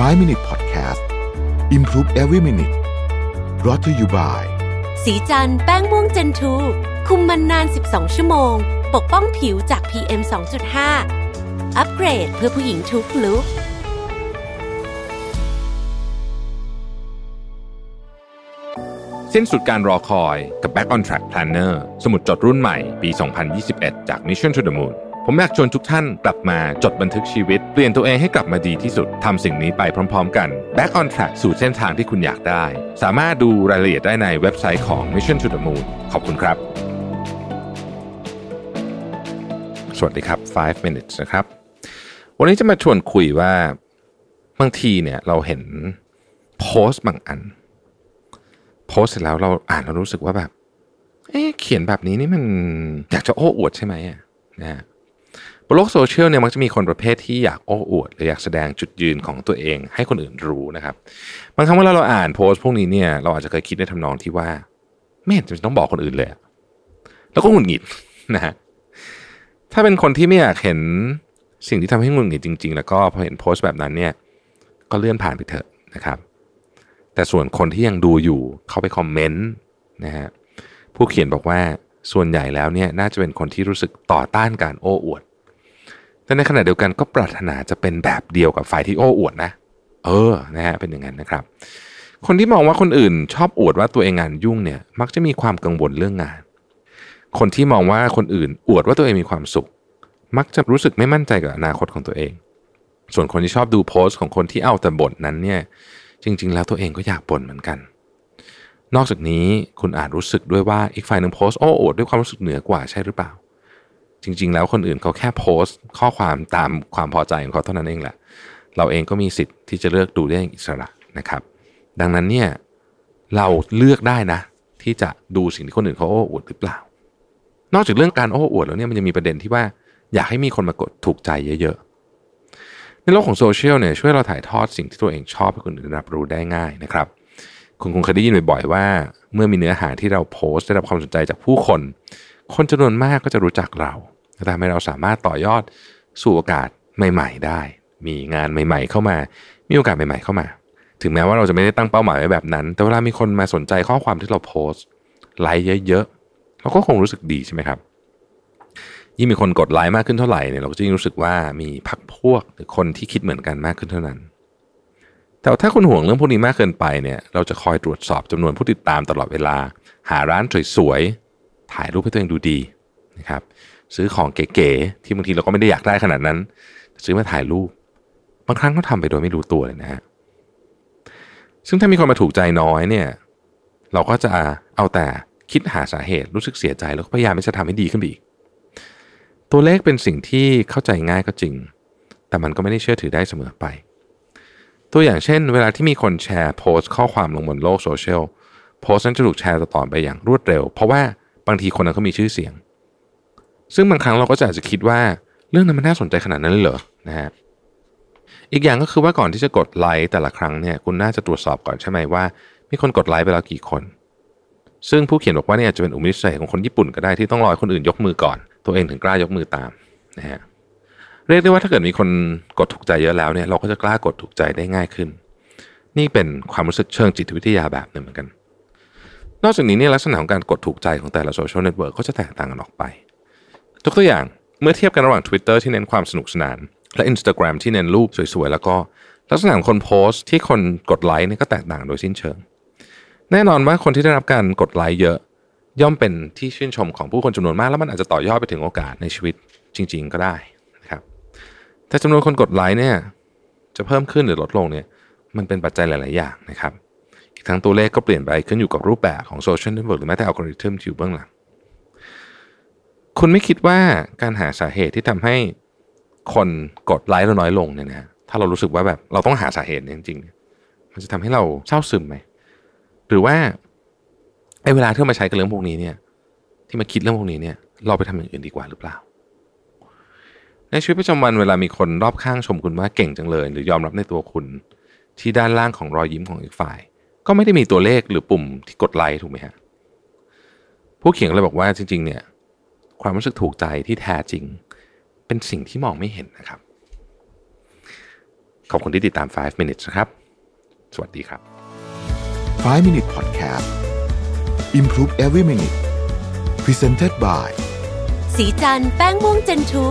5 Minute Podcast Improve Every Minute Brought to you by สีจันแป้งม่วงเจนทูคุมมันนาน12ชั่วโมงปกป้องผิวจาก PM 2.5 อัปเกรดเพื่อผู้หญิงทุกลุคสิ้นสุดการรอคอยกับ Back on Track Planner สมุดจดรุ่นใหม่ปี 2021 จาก Mission to the Moon ผมอยากชวนทุกท่านกลับมาจดบันทึกชีวิตเปลี่ยนตัวเองให้กลับมาดีที่สุดทำสิ่งนี้ไปพร้อมๆกัน Back on Track สู่เส้นทางที่คุณอยากได้สามารถดูรายละเอียดได้ในเว็บไซต์ของ Mission to the Moon ขอบคุณครับสวัสดีครับ 5 minutes นะครับวันนี้จะมาชวนคุยว่าบางทีเนี่ยเราเห็นโพสต์บางอันโพสเสร็จแล้วเราอ่านเรารู้สึกว่าแบบเขียนแบบนี้นี่มันอยากจะโอ้อวดใช่ไหมนะบนโลกโซเชียลเนี่ยมักจะมีคนประเภทที่อยากโอ้อวดหรืออยากแสดงจุดยืนของตัวเองให้คนอื่นรู้นะครับบางครั้งเวลาเราอ่านโพสพวกนี้เนี่ยเราอาจจะเคยคิดในทำนองที่ว่าไม่เห็นจะต้องบอกคนอื่นเลยแล้วก็หงุดหงิดนะฮะถ้าเป็นคนที่ไม่อยากเห็นสิ่งที่ทำให้หงุดหงิดจริงๆแล้วก็พอเห็นโพสแบบนั้นเนี่ยก็เลื่อนผ่านไปเถอะนะครับแต่ส่วนคนที่ยังดูอยู่เข้าไปคอมเมนต์นะฮะผู้เขียนบอกว่าส่วนใหญ่แล้วเนี่ยน่าจะเป็นคนที่รู้สึกต่อต้านการโอ้อวดแต่ในขณะเดียวกันก็ปรารถนาจะเป็นแบบเดียวกับฝ่ายที่โอ้อวดนะนะฮะเป็นอย่างนั้นนะครับคนที่มองว่าคนอื่นชอบอวดว่าตัวเองงานยุ่งเนี่ยมักจะมีความกังวลเรื่องงานคนที่มองว่าคนอื่นอวดว่าตัวเองมีความสุขมักจะรู้สึกไม่มั่นใจกับอนาคตของตัวเองส่วนคนที่ชอบดูโพสต์ของคนที่เอาแต่บ่นนั้นเนี่ยจริงๆแล้วตัวเองก็อยากบ่นเหมือนกันนอกจากนี้คุณอาจรู้สึกด้วยว่าอีกฝ่ายหนึ่งโพสต์โอ้อวดด้วยความรู้สึกเหนือกว่าใช่หรือเปล่าจริงๆแล้วคนอื่นเขาแค่โพสต์ข้อความตามความพอใจของเขาเท่านั้นเองแหละเราเองก็มีสิทธิ์ที่จะเลือกดูได้อย่างอิสระนะครับดังนั้นเนี่ยเราเลือกได้นะที่จะดูสิ่งที่คนอื่นเขาโอ้อวดหรือเปล่านอกจากเรื่องการโอ้อวดแล้วเนี่ยมันจะมีประเด็นที่ว่าอยากให้มีคนมากดถูกใจเยอะๆในโลกของโซเชียลเนี่ยช่วยเราถ่ายทอดสิ่งที่ตัวเองชอบให้คนอื่นรับรู้ได้ง่ายนะครับคุณคงเคยได้ยินบ่อยๆว่าเมื่อมีเนื้อหาที่เราโพสต์ได้รับความสนใจจากผู้คนคนจำนวนมากก็จะรู้จักเราทำให้เราสามารถต่อยอดสู่โอกาสใหม่ๆได้มีงานใหม่ๆเข้ามามีโอกาสใหม่ๆเข้ามาถึงแม้ว่าเราจะไม่ได้ตั้งเป้าหมายไว้แบบนั้นแต่เวลามีคนมาสนใจข้อความที่เราโพสต์ไลค์เยอะๆเราก็คงรู้สึกดีใช่ไหมครับยิ่งมีคนกดไลค์มากขึ้นเท่าไหร่เนี่ยเราก็จะยิ่งรู้สึกว่ามีพรรคพวกหรือคนที่คิดเหมือนกันมากขึ้นเท่านั้นแต่ถ้าคุณห่วงเรื่องพวกนี้มากเกินไปเนี่ยเราจะคอยตรวจสอบจำนวนผู้ติดตามตลอดเวลาหาร้านสวยๆถ่ายรูปให้ตัวเองดูดีนะครับซื้อของเก๋ๆที่บางทีเราก็ไม่ได้อยากได้ขนาดนั้นซื้อมาถ่ายรูปบางครั้งก็ทำไปโดยไม่รู้ตัวเลยนะฮะซึ่งถ้ามีคนมาถูกใจน้อยเนี่ยเราก็จะเอาแต่คิดหาสาเหตุรู้สึกเสียใจแล้วก็พยายามที่จะทำให้ดีขึ้นไปอีกตัวเลขเป็นสิ่งที่เข้าใจง่ายก็จริงแต่มันก็ไม่ได้เชื่อถือได้เสมอไปตัวอย่างเช่นเวลาที่มีคนแชร์โพสต์ข้อความลงบนโลกโซเชียลโพสต์นั้นจะถูกแชร์ต่อไปอย่างรวดเร็วเพราะว่าบางทีคนนั้นเขามีชื่อเสียงซึ่งบางครั้งเราก็อาจจะคิดว่าเรื่องนั้นมันน่าสนใจขนาดนั้นเลยเหรอนะฮะอีกอย่างก็คือว่าก่อนที่จะกดไลค์แต่ละครั้งเนี่ยคุณน่าจะตรวจสอบก่อนใช่ไหมว่ามีคนกดไลค์ไปแล้วกี่คนซึ่งผู้เขียนบอกว่าเนี่ยจะเป็นอุปนิสัยของคนญี่ปุ่นก็ได้ที่ต้องรอคนอื่นยกมือก่อนตัวเองถึงกล้ายกมือตามนะฮะเรียกได้ว่าถ้าเกิดมีคนกดถูกใจเยอะแล้วเนี่ยเราก็จะกล้ากดถูกใจได้ง่ายขึ้นนี่เป็นความรู้สึกเชิงจิตวิทยาแบบนึงเหมือนกันนอกจากนี้เนี่ยลักษณะของการกดถูกใจของแต่ละโซเชียลเน็ตเวิร์กก็จะแตกต่างกันออกไปยกตัวอย่างเมื่อเทียบกันระหว่าง Twitter ที่เน้นความสนุกสนานและ Instagram ที่เน้นรูปสวยๆแล้วก็ลักษณะของคนโพสต์ที่คนกดไลค์เนี่ยก็แตกต่างโดยสิ้นเชิงแน่นอนว่าคนที่ได้รับการกดไลค์เยอะย่อมเป็นที่ชื่นชมของผู้คนจำนวนมากแล้วมันอาจจะต่อยอดไปถึงโอกาสในชีวิตจริงๆก็ได้นะครับแต่จำนวนคนกดไลค์เนี่ยจะเพิ่มขึ้นหรือลดลงเนี่ยมันเป็นปัจจัยหลายๆอย่างนะครับอีกทั้งตัวเลขก็เปลี่ยนไปขึ้นอยู่กับรูปแบบของโซเชียลเน็ตเวิร์กหรือแม้แต่อัลกอริทึมที่อยู่เบื้องหลังคุณไม่คิดว่าการหาสาเหตุที่ทำให้คนกดไลค์เราน้อยลงเนี่ยนะถ้าเรารู้สึกว่าแบบเราต้องหาสาเหตุจริงๆมันจะทำให้เราเศร้าซึมไหมหรือว่าไอ้เวลาที่มาใช้กับเรื่องพวกนี้เนี่ยที่มาคิดเรื่องพวกนี้เนี่ยเราไปทำอย่างอื่นดีกว่าหรือเปล่าในชีวิตประจำวันเวลามีคนรอบข้างชมคุณว่าเก่งจังเลยหรือยอมรับในตัวคุณที่ด้านล่างของรอยยิ้มของอีกฝ่ายก็ไม่ได้มีตัวเลขหรือปุ่มที่กดไลค์ถูกไหมฮะผู้เขียนเลยบอกว่าจริงๆเนี่ยความรู้สึกถูกใจที่แท้จริงเป็นสิ่งที่มองไม่เห็นนะครับ ขอบคุณที่ติดตาม5 minutes นะครับสวัสดีครับ5 minute podcast improve every minute presented by สีจันทร์แป้งม่วงเจนทรู